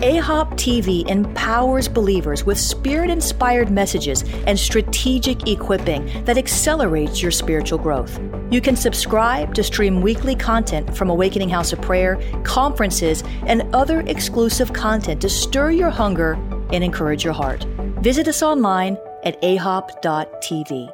AHOP TV empowers believers with spirit-inspired messages and strategic equipping that accelerates your spiritual growth. You can subscribe to stream weekly content from Awakening House of Prayer, conferences, and other exclusive content to stir your hunger and encourage your heart. Visit us online at ahop.tv.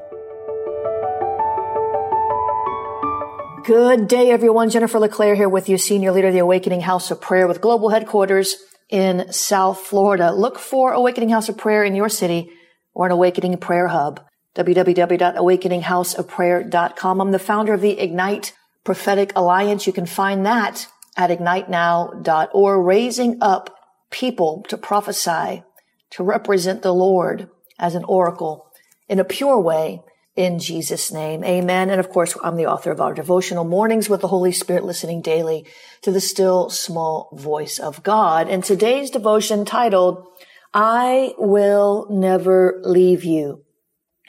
Good day, everyone. Jennifer LeClaire here with you, Senior Leader of the Awakening House of Prayer with Global Headquarters in South Florida. Look for Awakening House of Prayer in your city or an Awakening Prayer Hub, www.awakeninghouseofprayer.com. I'm the founder of the Ignite Prophetic Alliance. You can find that at ignitenow.org, raising up people to prophesy, to represent the Lord as an oracle in a pure way in Jesus' name. Amen. And of course, I'm the author of our devotional Mornings with the Holy Spirit, listening daily to the still small voice of God. And today's devotion titled, I Will Never Leave You.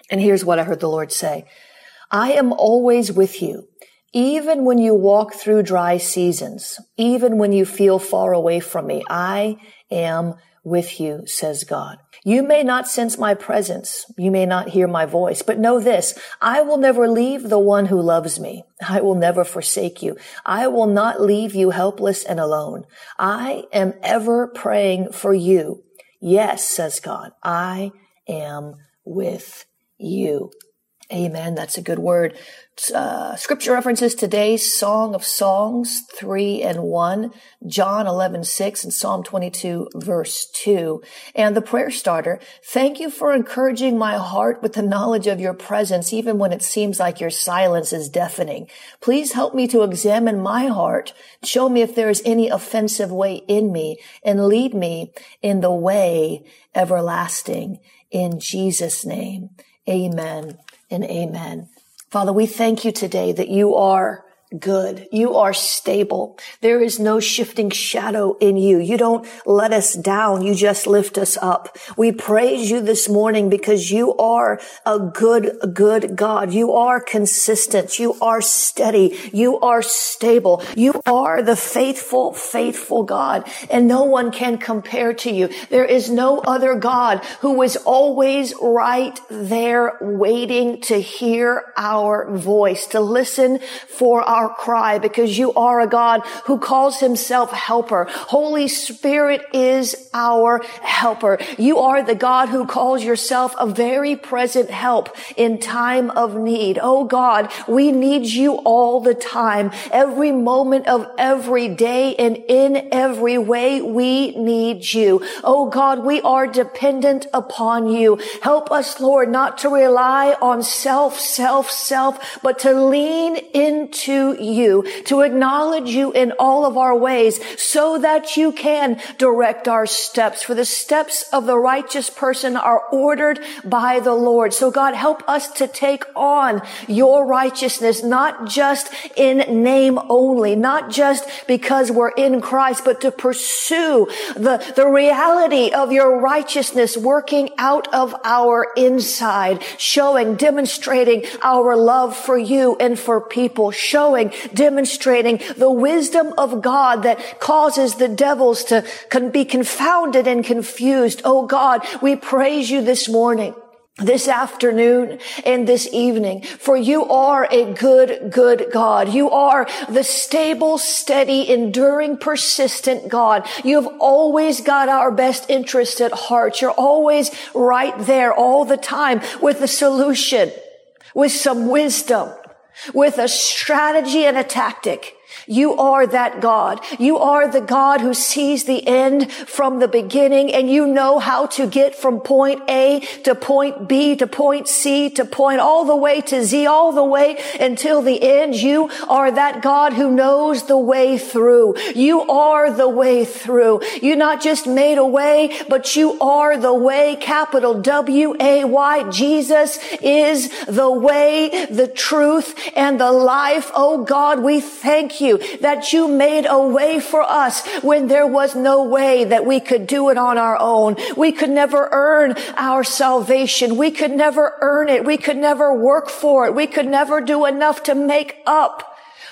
And here's what I heard the Lord say. I am always with you, even when you walk through dry seasons, even when you feel far away from me. I am with you, says God. You may not sense my presence. You may not hear my voice, but know this. I will never leave the one who loves me. I will never forsake you. I will not leave you helpless and alone. I am ever praying for you. Yes, says God, I am with you. Amen. That's a good word. Scripture references today, Song of Songs 3:1, John 11:6, and Psalm 22:2. And the prayer starter, thank you for encouraging my heart with the knowledge of your presence, even when it seems like your silence is deafening. Please help me to examine my heart. Show me if there is any offensive way in me, and lead me in the way everlasting. In Jesus' name, amen. And amen. Father, we thank you today that you are good. You are stable. There is no shifting shadow in you. You don't let us down. You just lift us up. We praise you this morning because you are a good God. You are consistent. You are steady. You are stable. You are the faithful God, and no one can compare to you. There is no other God who is always right there waiting to hear our voice, to listen for our cry, because you are a God who calls himself helper. Holy Spirit is our helper. You are the God who calls yourself a very present help in time of need. Oh God, we need you all the time. Every moment of every day and in every way, we need you. Oh God, we are dependent upon you. Help us, Lord, not to rely on self, but to lean into you, to acknowledge you in all of our ways, so that you can direct our steps. For the steps of the righteous person are ordered by the Lord. So God, help us to take on your righteousness, not just in name only, not just because we're in Christ, but to pursue the reality of your righteousness working out of our inside, showing, demonstrating our love for you and for people, showing, demonstrating the wisdom of God that causes the devils to be confounded and confused. Oh God, we praise you this morning, this afternoon, and this evening, for you are a good God. You are the stable, steady, enduring, persistent God. You have always got our best interest at heart. You're always right there all the time with a solution, with some wisdom, with a strategy and a tactic. You are that God. You are the God who sees the end from the beginning, and you know how to get from point A to point B to point C to point all the way to Z, all the way until the end. You are that God who knows the way through. You are the way through. You not just made a way, but you are the way, capital W-A-Y. Jesus is the way, the truth, and the life. Oh God, we thank you that you made a way for us when there was no way that we could do it on our own. We could never earn our salvation. We could never earn it. We could never work for it. We could never do enough to make up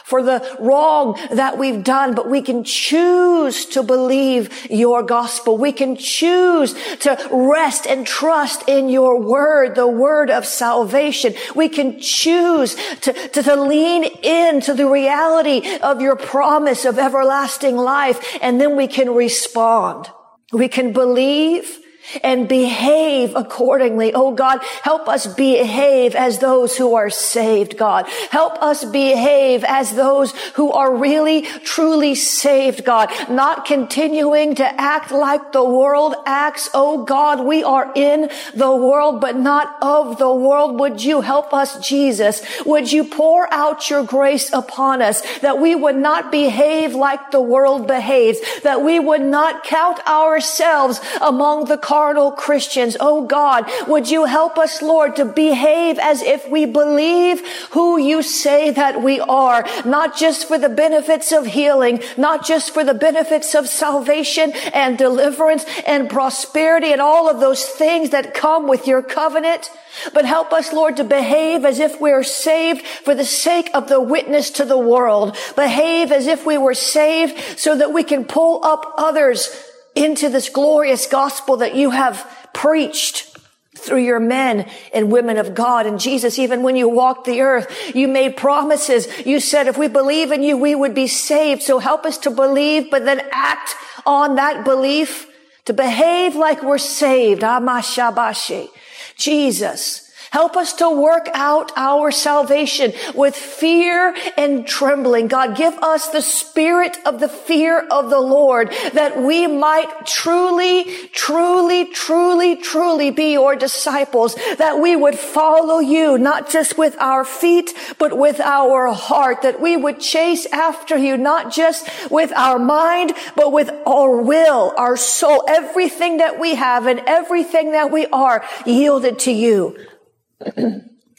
for the wrong that we've done, but we can choose to believe your gospel. We can choose to rest and trust in your word, the word of salvation. We can choose to lean into the reality of your promise of everlasting life, and then we can respond. We can believe and behave accordingly. Oh God, help us behave as those who are saved, God. Help us behave as those who are really, truly saved, God. Not continuing to act like the world acts. Oh God, we are in the world, but not of the world. Would you help us, Jesus? Would you pour out your grace upon us, that we would not behave like the world behaves, that we would not count ourselves among the carnal Christians. Oh God, would you help us, Lord, to behave as if we believe who you say that we are, not just for the benefits of healing, not just for the benefits of salvation and deliverance and prosperity and all of those things that come with your covenant, but help us, Lord, to behave as if we are saved for the sake of the witness to the world. Behave as if we were saved so that we can pull up others into this glorious gospel that you have preached through your men and women of God. And Jesus, even when you walked the earth, you made promises. You said, if we believe in you, we would be saved. So help us to believe, but then act on that belief, to behave like we're saved. Amashabashi. Jesus, help us to work out our salvation with fear and trembling. God, give us the spirit of the fear of the Lord, that we might truly, truly, truly, truly be your disciples, that we would follow you, not just with our feet, but with our heart, that we would chase after you, not just with our mind, but with our will, our soul, everything that we have and everything that we are yielded to you.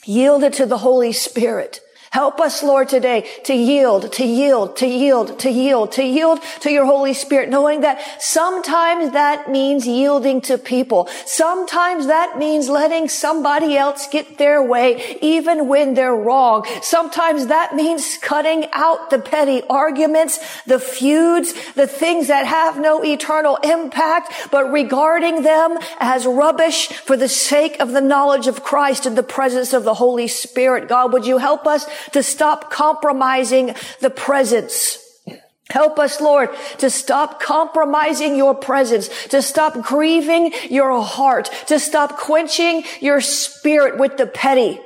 Yielded to the Holy Spirit. Help us, Lord, today to yield, to yield, to yield, to yield, to yield to your Holy Spirit, knowing that sometimes that means yielding to people. Sometimes that means letting somebody else get their way, even when they're wrong. Sometimes that means cutting out the petty arguments, the feuds, the things that have no eternal impact, but regarding them as rubbish for the sake of the knowledge of Christ and the presence of the Holy Spirit. God, would you help us to stop compromising the presence. Help us, Lord, to stop compromising your presence, to stop grieving your heart, to stop quenching your spirit with the petty.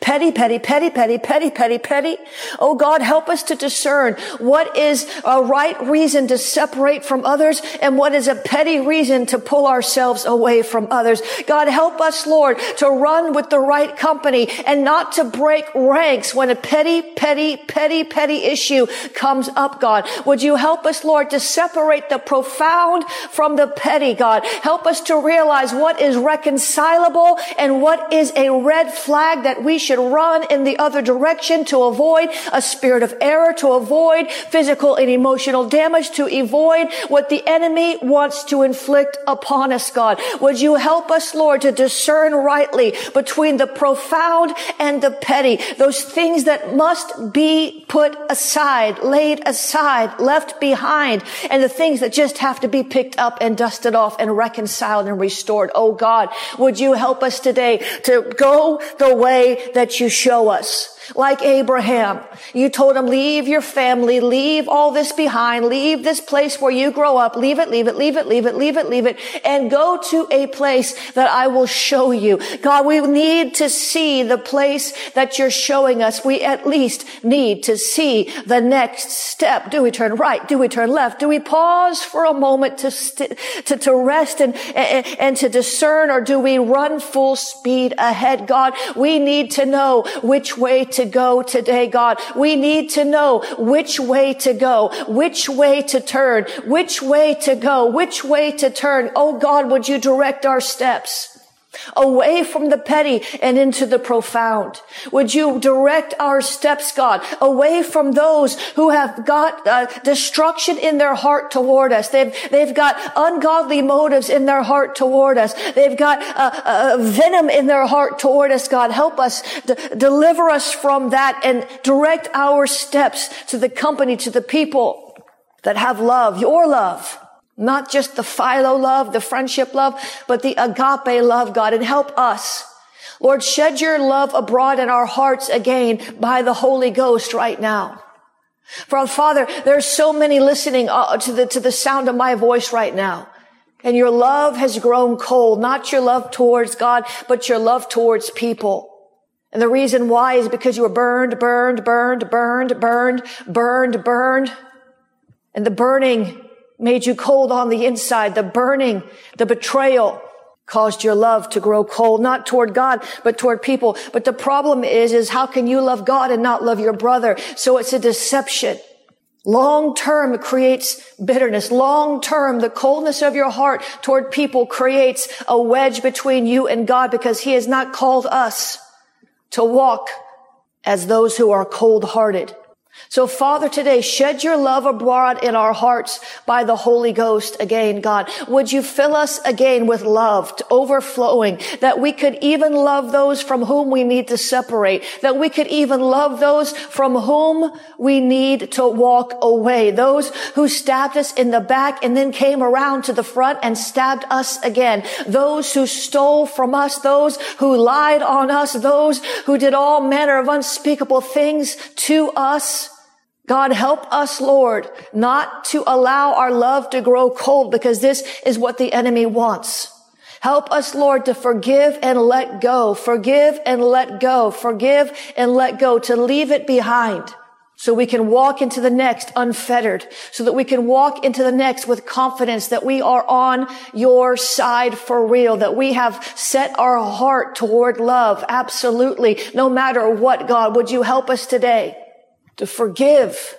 Petty, petty, petty, petty, petty, petty, petty. Oh God, help us to discern what is a right reason to separate from others and what is a petty reason to pull ourselves away from others. God, help us, Lord, to run with the right company and not to break ranks when a petty, petty, petty, petty issue comes up, God. Would you help us, Lord, to separate the profound from the petty, God? Help us to realize what is reconcilable and what is a red flag that we should run in the other direction to avoid a spirit of error, to avoid physical and emotional damage, to avoid what the enemy wants to inflict upon us, God. Would you help us, Lord, to discern rightly between the profound and the petty, those things that must be put aside, laid aside, left behind, and the things that just have to be picked up and dusted off and reconciled and restored. Oh God, would you help us today to go the way that you show us? like Abraham. You told him, leave your family, leave all this behind, leave this place where you grow up, leave it, leave it, leave it, leave it, leave it, leave it, and go to a place that I will show you. God, we need to see the place that you're showing us. We at least need to see the next step. Do we turn right? Do we turn left? Do we pause for a moment to rest and to discern, or do we run full speed ahead? God, we need to know which way to go today, God. We need to know which way to go, which way to turn, which way to go, which way to turn. Oh God, would you direct our steps away from the petty and into the profound? Would you direct our steps, God, away from those who have got destruction in their heart toward us? They've got ungodly motives in their heart toward us. They've got venom in their heart toward us. God, help us, deliver us from that, and direct our steps to the company, to the people that have love, your love. Not just the philo love, the friendship love, but the agape love, God. And help us, Lord, shed your love abroad in our hearts again by the Holy Ghost right now. For Father, there's so many listening to the sound of my voice right now. And your love has grown cold, not your love towards God, but your love towards people. And the reason why is because you were burned. And the burning made you cold on the inside. The burning, the betrayal caused your love to grow cold, not toward God, but toward people. But the problem is how can you love God and not love your brother? So it's a deception. Long term creates bitterness. Long term, the coldness of your heart toward people creates a wedge between you and God, because he has not called us to walk as those who are cold hearted. So, Father, today, shed your love abroad in our hearts by the Holy Ghost again, God. Would you fill us again with love to overflowing, that we could even love those from whom we need to separate, that we could even love those from whom we need to walk away, those who stabbed us in the back and then came around to the front and stabbed us again, those who stole from us, those who lied on us, those who did all manner of unspeakable things to us. God, help us, Lord, not to allow our love to grow cold, because this is what the enemy wants. Help us, Lord, to forgive and let go, forgive and let go, forgive and let go, to leave it behind so we can walk into the next unfettered, so that we can walk into the next with confidence that we are on your side for real, that we have set our heart toward love, absolutely, no matter what, God. Would you help us today to forgive,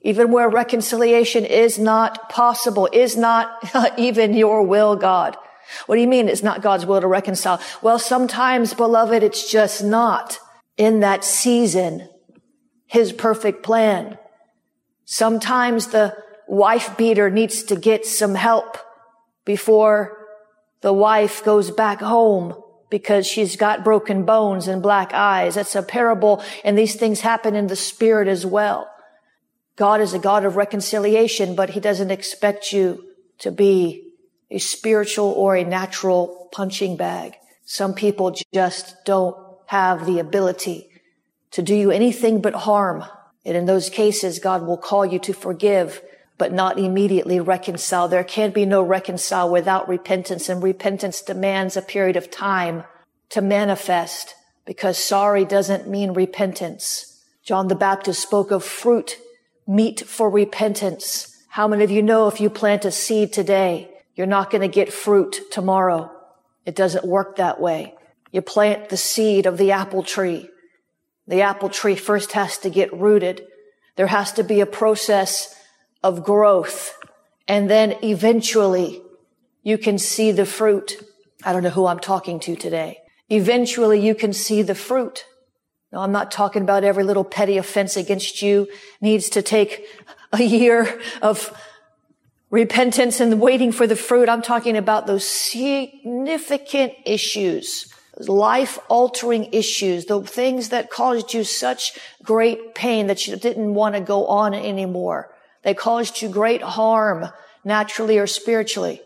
even where reconciliation is not possible, is not even your will, God. What do you mean it's not God's will to reconcile? Well, sometimes, beloved, it's just not in that season his perfect plan. Sometimes the wife beater needs to get some help before the wife goes back home, because she's got broken bones and black eyes. That's a parable, and these things happen in the spirit as well. God is a God of reconciliation, but he doesn't expect you to be a spiritual or a natural punching bag. Some people just don't have the ability to do you anything but harm. And in those cases, God will call you to forgive, but not immediately reconcile. There can be no reconcile without repentance, and repentance demands a period of time to manifest, because sorry doesn't mean repentance. John the Baptist spoke of fruit, meat for repentance. How many of you know if you plant a seed today, you're not going to get fruit tomorrow? It doesn't work that way. You plant the seed of the apple tree. The apple tree first has to get rooted. There has to be a process of growth, and then eventually you can see the fruit. I don't know who I'm talking to today. Eventually you can see the fruit. No, I'm not talking about every little petty offense against you needs to take a year of repentance and waiting for the fruit. I'm talking about those significant issues, life-altering issues, the things that caused you such great pain that you didn't want to go on anymore. They caused you great harm, naturally or spiritually.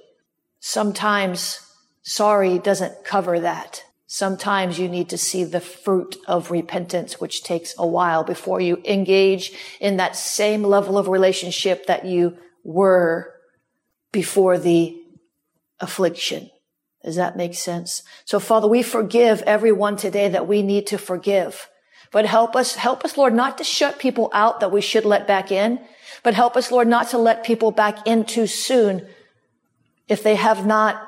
Sometimes sorry doesn't cover that. Sometimes you need to see the fruit of repentance, which takes a while before you engage in that same level of relationship that you were before the affliction. Does that make sense? So Father, we forgive everyone today that we need to forgive. But help us, Lord, not to shut people out that we should let back in, but help us, Lord, not to let people back in too soon if they have not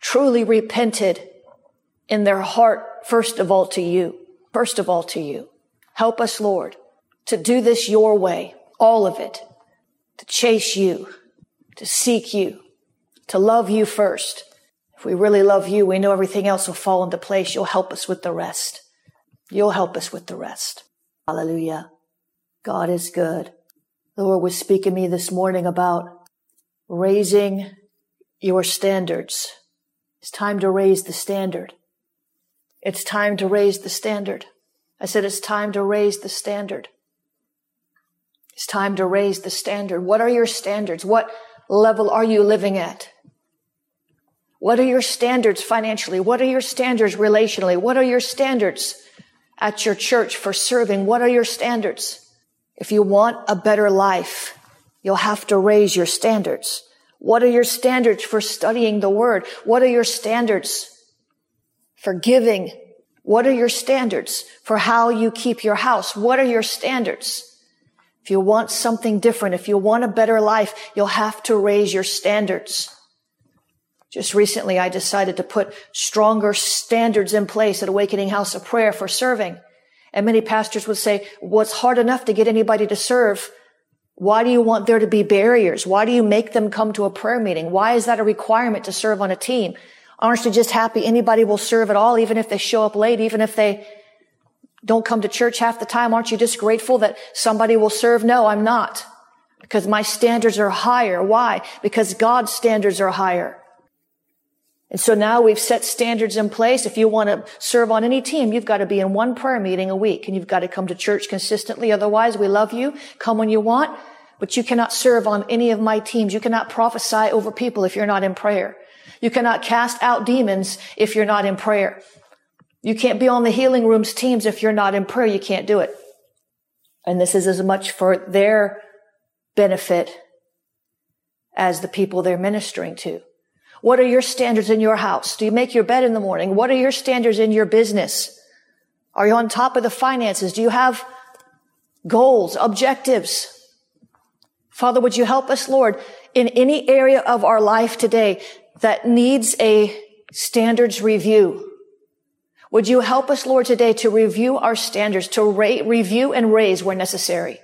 truly repented in their heart, first of all to you. Help us, Lord, to do this your way, all of it, to chase you, to seek you, to love you first. If we really love you, we know everything else will fall into place. You'll help us with the rest. Hallelujah. God is good. The Lord was speaking to me this morning about raising your standards. It's time to raise the standard. It's time to raise the standard. I said, it's time to raise the standard. It's time to raise the standard. What are your standards? What level are you living at? What are your standards financially? What are your standards relationally? What are your standards at your church for serving? What are your standards? If you want a better life, you'll have to raise your standards. What are your standards for studying the word? What are your standards for giving? What are your standards for how you keep your house? What are your standards? If you want something different, if you want a better life, you'll have to raise your standards. Just recently, I decided to put stronger standards in place at Awakening House of Prayer for serving. And many pastors would say, well, it's hard enough to get anybody to serve. Why do you want there to be barriers? Why do you make them come to a prayer meeting? Why is that a requirement to serve on a team? Aren't you just happy anybody will serve at all, even if they show up late, even if they don't come to church half the time? Aren't you just grateful that somebody will serve? No, I'm not. Because my standards are higher. Why? Because God's standards are higher. And so now we've set standards in place. If you want to serve on any team, you've got to be in one prayer meeting a week, and you've got to come to church consistently. Otherwise, we love you. Come when you want, but you cannot serve on any of my teams. You cannot prophesy over people if you're not in prayer. You cannot cast out demons if you're not in prayer. You can't be on the healing rooms teams if you're not in prayer. You can't do it. And this is as much for their benefit as the people they're ministering to. What are your standards in your house? Do you make your bed in the morning? What are your standards in your business? Are you on top of the finances? Do you have goals, objectives? Father, would you help us, Lord, in any area of our life today that needs a standards review? Would you help us, Lord, today to review our standards, to review and raise where necessary?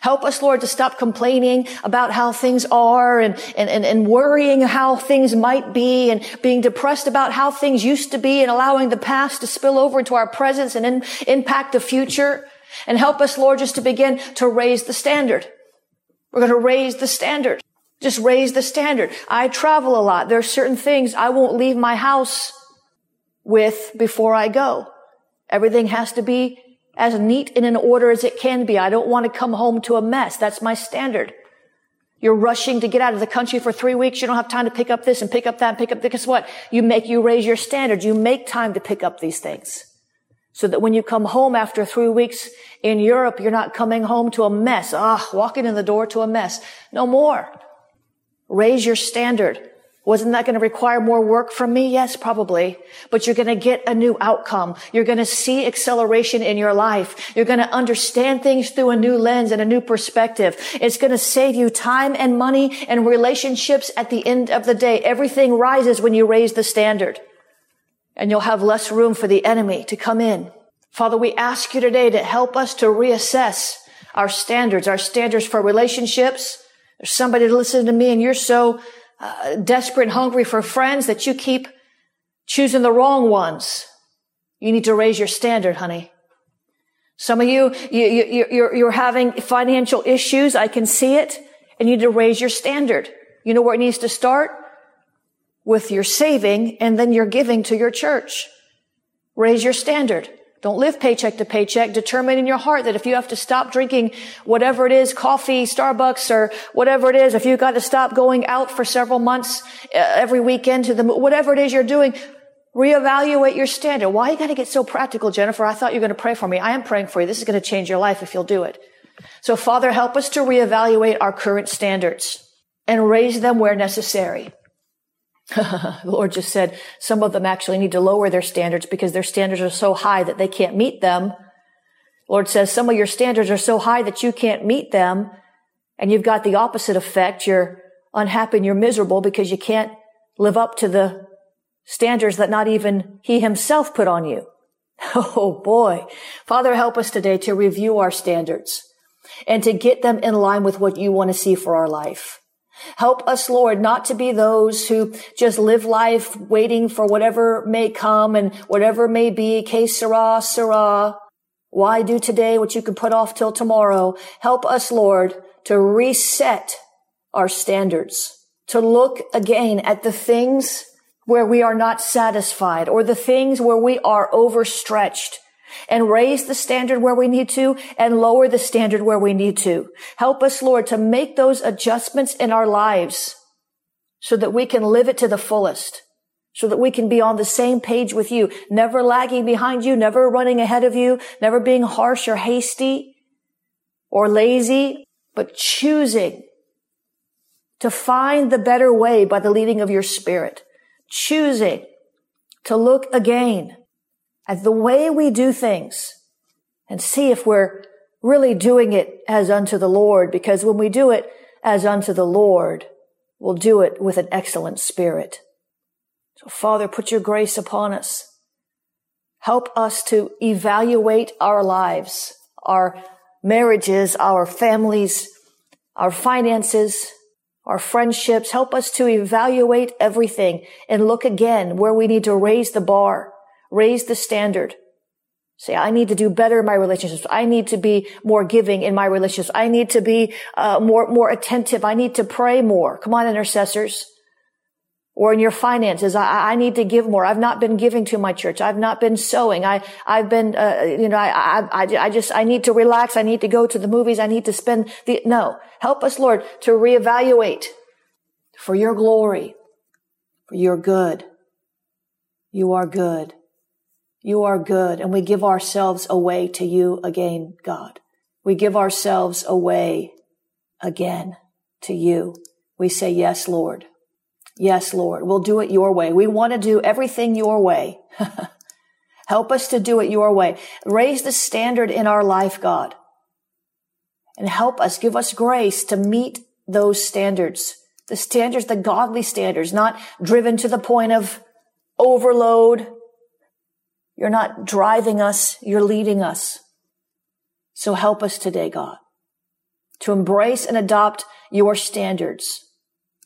Help us, Lord, to stop complaining about how things are and worrying how things might be and being depressed about how things used to be and allowing the past to spill over into our presence and impact the future. And help us, Lord, just to begin to raise the standard. We're going to raise the standard. Just raise the standard. I travel a lot. There are certain things I won't leave my house with before I go. Everything has to be as neat and in order as it can be. I don't want to come home to a mess. That's my standard. You're rushing to get out of the country for 3 weeks. You don't have time to pick up this and pick up that and pick up this. Guess what? You raise your standards. You make time to pick up these things so that when you come home after 3 weeks in Europe, you're not coming home to a mess. Walking in the door to a mess. No more. Raise your standard. Wasn't that going to require more work from me? Yes, probably. But you're going to get a new outcome. You're going to see acceleration in your life. You're going to understand things through a new lens and a new perspective. It's going to save you time and money and relationships at the end of the day. Everything rises when you raise the standard. And you'll have less room for the enemy to come in. Father, we ask you today to help us to reassess our standards for relationships. There's somebody to listen to me and you're so desperate and hungry for friends that you keep choosing the wrong ones. You need to raise your standard, honey. Some of you're having financial issues. I can see it. And you need to raise your standard. You know where it needs to start? With your saving and then your giving to your church. Raise your standard. Don't live paycheck to paycheck. Determine in your heart that if you have to stop drinking whatever it is, coffee, Starbucks, or whatever it is, if you've got to stop going out for several months every weekend to whatever it is you're doing, Reevaluate your standard. Why you got to get so practical, Jennifer? I thought you were going to pray for me. I am praying for you. This is going to change your life if you'll do it. So Father, help us to reevaluate our current standards and raise them where necessary. The Lord just said some of them actually need to lower their standards because their standards are so high that they can't meet them. The Lord says some of your standards are so high that you can't meet them, and you've got the opposite effect. You're unhappy and you're miserable because you can't live up to the standards that not even He Himself put on you. Oh boy. Father, help us today to review our standards and to get them in line with what You want to see for our life. Help us, Lord, not to be those who just live life waiting for whatever may come and whatever may be. Que sera, sera. Why do today what You can put off till tomorrow? Help us, Lord, to reset our standards, to look again at the things where we are not satisfied or the things where we are overstretched, and raise the standard where we need to and lower the standard where we need to. Help us, Lord, to make those adjustments in our lives so that we can live it to the fullest, so that we can be on the same page with You, never lagging behind You, never running ahead of You, never being harsh or hasty or lazy, but choosing to find the better way by the leading of Your Spirit, choosing to look again at the way we do things and see if we're really doing it as unto the Lord, because when we do it as unto the Lord, we'll do it with an excellent spirit. So Father, put Your grace upon us. Help us to evaluate our lives, our marriages, our families, our finances, our friendships. Help us to evaluate everything and look again where we need to raise the bar. Raise the standard. Say, I need to do better in my relationships. I need to be more giving in my relationships. I need to be more attentive. I need to pray more. Come on, intercessors. Or in your finances, I need to give more. I've not been giving to my church. I've not been sewing. I need to relax. I need to go to the movies. I need to spend the, no. Help us, Lord, to reevaluate for Your glory, for Your good. You are good. You are good, and we give ourselves away to You again, God. We give ourselves away again to You. We say, yes, Lord. Yes, Lord. We'll do it Your way. We want to do everything Your way. Help us to do it Your way. Raise the standard in our life, God, and help us. Give us grace to meet those standards, the standards, the godly standards, not driven to the point of overload. You're not driving us, You're leading us. So help us today, God, to embrace and adopt Your standards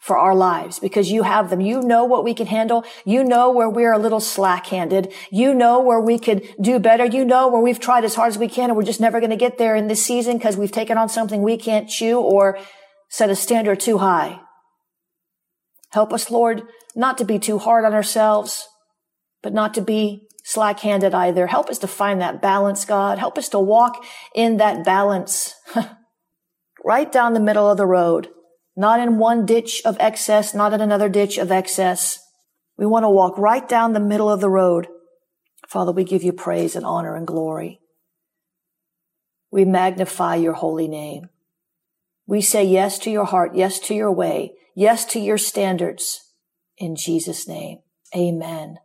for our lives, because You have them. You know what we can handle. You know where we're a little slack-handed. You know where we could do better. You know where we've tried as hard as we can and we're just never going to get there in this season because we've taken on something we can't chew or set a standard too high. Help us, Lord, not to be too hard on ourselves, but not to be slack-handed either. Help us to find that balance, God. Help us to walk in that balance right down the middle of the road, not in one ditch of excess, not in another ditch of excess. We want to walk right down the middle of the road. Father, we give You praise and honor and glory. We magnify Your holy name. We say yes to Your heart, yes to Your way, yes to Your standards. In Jesus' name, amen.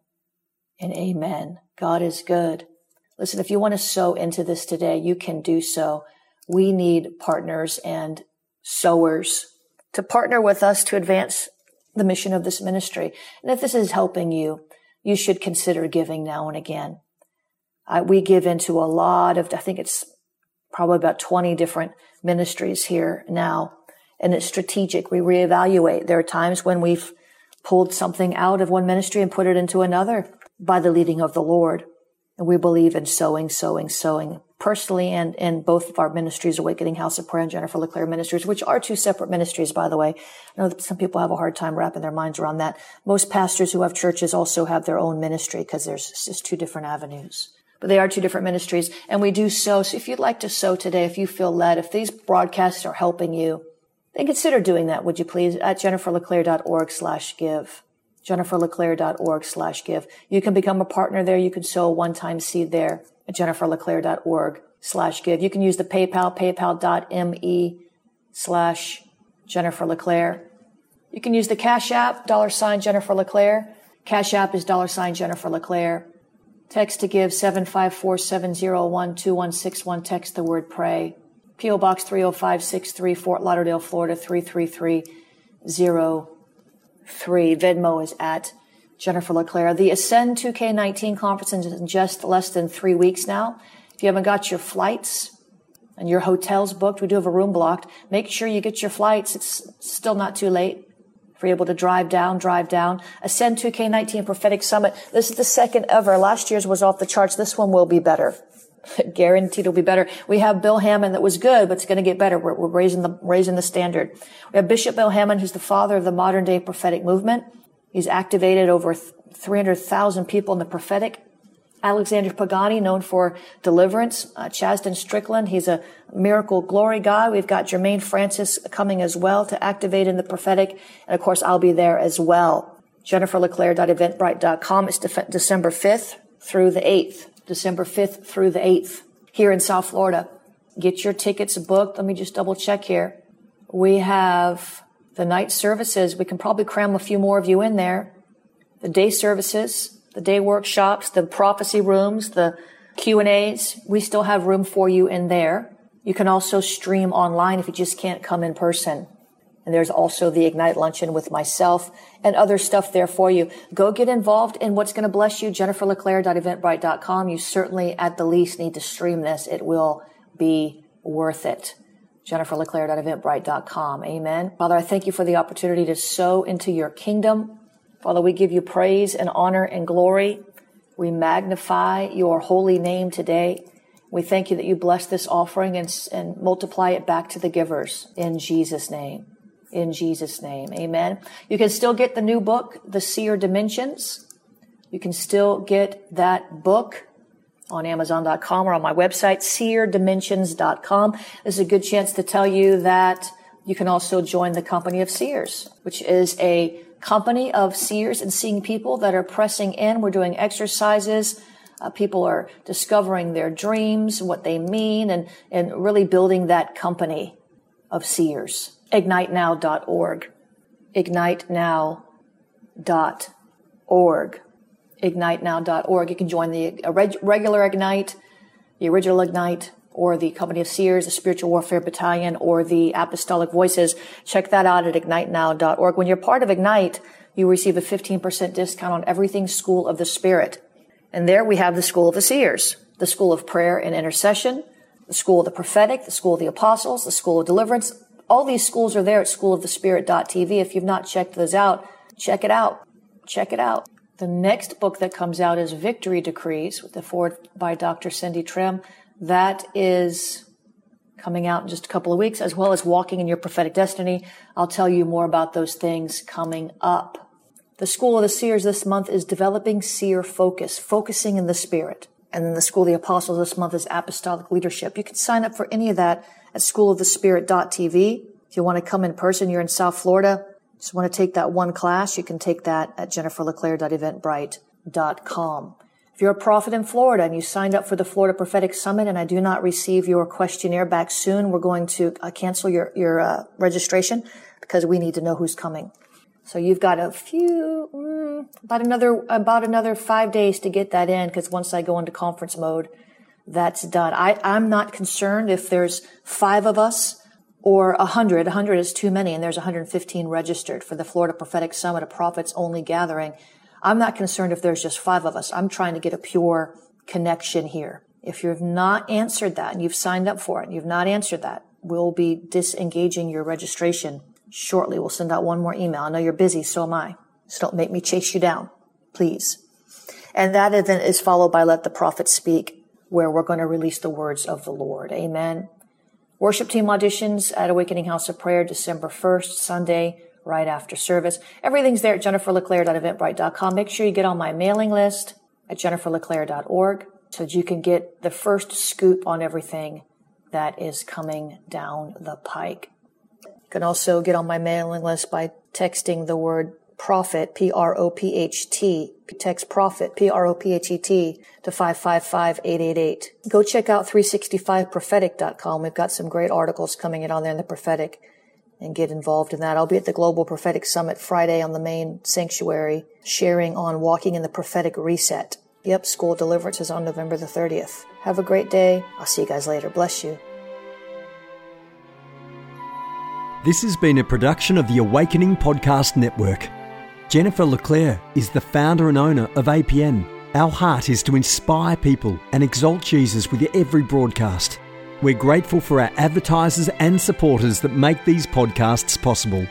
And amen. God is good. Listen, if you want to sow into this today, you can do so. We need partners and sowers to partner with us to advance the mission of this ministry. And if this is helping you, you should consider giving now and again. We give into a lot of, I think it's probably about 20 different ministries here now. And it's strategic. We reevaluate. There are times when we've pulled something out of one ministry and put it into another, by the leading of the Lord. And we believe in sowing, personally and in both of our ministries, Awakening House of Prayer and Jennifer LeClaire Ministries, which are two separate ministries, by the way. I know that some people have a hard time wrapping their minds around that. Most pastors who have churches also have their own ministry because there's just two different avenues. But they are two different ministries, and we do sow. So if you'd like to sow today, if you feel led, if these broadcasts are helping you, then consider doing that, would you please, at jenniferleclaire.org/give. jenniferleclaire.org/give. You can become a partner there. You can sow a one-time seed there at jenniferleclaire.org/give. You can use the paypal.me/JenniferLeClaire. You can use the Cash App, $Jennifer LeClaire. Cash App is $Jennifer LeClaire. Text to give 754-701-2161. Text the word pray. P.O. Box 30563, Fort Lauderdale, Florida 33303. Venmo is at Jennifer LeClaire. The Ascend 2K19 conference is in just less than 3 weeks now. If you haven't got your flights and your hotels booked, we do have a room blocked. Make sure you get your flights. It's still not too late. If you're able to drive down. Ascend 2K19 Prophetic Summit. This is the second ever. Last year's was off the charts. This one will be better. Guaranteed it'll be better. We have Bill Hammond that was good, but it's going to get better. We're raising the standard. We have Bishop Bill Hammond, who's the father of the modern day prophetic movement. He's activated over 300,000 people in the prophetic. Alexander Pagani, known for Deliverance. Chastain Strickland, he's a miracle glory guy. We've got Jermaine Francis coming as well to activate in the prophetic. And of course, I'll be there as well. JenniferLeClaire.eventbrite.com. It's December 5th through the 8th. Here in South Florida. Get your tickets booked. Let me just double check here. We have the night services. We can probably cram a few more of you in there. The day services, the day workshops, the prophecy rooms, the Q&As. We still have room for you in there. You can also stream online if you just can't come in person. And there's also the Ignite Luncheon with myself and other stuff there for you. Go get involved in what's going to bless you, jenniferleclaire.eventbrite.com. You certainly, at the least, need to stream this. It will be worth it. jenniferleclaire.eventbrite.com. Amen. Father, I thank you for the opportunity to sow into your kingdom. Father, we give you praise and honor and glory. We magnify your holy name today. We thank you that you bless this offering and multiply it back to the givers. In Jesus' name. In Jesus' name. Amen. You can still get the new book, The Seer Dimensions. You can still get that book on Amazon.com or on my website, SeerDimensions.com. This is a good chance to tell you that you can also join the Company of Seers, which is a company of seers and seeing people that are pressing in. We're doing exercises. People are discovering their dreams, what they mean, and really building that company of seers. IgniteNow.org. IgniteNow.org. IgniteNow.org. You can join the regular Ignite, the original Ignite, or the Company of Seers, the Spiritual Warfare Battalion, or the Apostolic Voices. Check that out at IgniteNow.org. When you're part of Ignite, you receive a 15% discount on everything School of the Spirit. And there we have the School of the Seers, the School of Prayer and Intercession, the School of the Prophetic, the School of the Apostles, the School of Deliverance. All these schools are there at schoolofthespirit.tv. If you've not checked those out, check it out. Check it out. The next book that comes out is Victory Decrees, with the foreword by Dr. Cindy Trim. That is coming out in just a couple of weeks, as well as Walking in Your Prophetic Destiny. I'll tell you more about those things coming up. The School of the Seers this month is Developing Seer Focus, Focusing in the Spirit. And then the School of the Apostles this month is Apostolic Leadership. You can sign up for any of that at schoolofthespirit.tv. If you want to come in person, you're in South Florida, just want to take that one class, you can take that at jenniferleclaire.eventbrite.com. If you're a prophet in Florida and you signed up for the Florida Prophetic Summit and I do not receive your questionnaire back soon, we're going to cancel your registration because we need to know who's coming. So you've got a few, about another 5 days to get that in, because once I go into conference mode, that's done. I'm not concerned if there's 5 of us or 100. 100 is too many, and there's 115 registered for the Florida Prophetic Summit, a prophets-only gathering. I'm not concerned if there's just 5 of us. I'm trying to get a pure connection here. If you've not answered that and you've signed up for it and you've not answered that, we'll be disengaging your registration shortly. We'll send out one more email. I know you're busy, so am I. So don't make me chase you down, please. And that event is followed by Let the Prophet Speak, where we're going to release the words of the Lord. Amen. Worship team auditions at Awakening House of Prayer, December 1st, Sunday, right after service. Everything's there at jenniferleclaire.eventbrite.com. Make sure you get on my mailing list at jenniferleclaire.org so that you can get the first scoop on everything that is coming down the pike. You can also get on my mailing list by texting the word prophet, P-R-O-P-H-T, text prophet, P-R-O-P-H-E-T, to 555-888. Go check out 365prophetic.com. We've got some great articles coming in on there in the prophetic, and get involved in that. I'll be at the Global Prophetic Summit Friday on the main sanctuary, sharing on walking in the prophetic reset. Yep, School of Deliverance is on November the 30th. Have a great day. I'll see you guys later. Bless you. This has been a production of the Awakening Podcast Network. Jennifer LeClaire is the founder and owner of APN. Our heart is to inspire people and exalt Jesus with every broadcast. We're grateful for our advertisers and supporters that make these podcasts possible.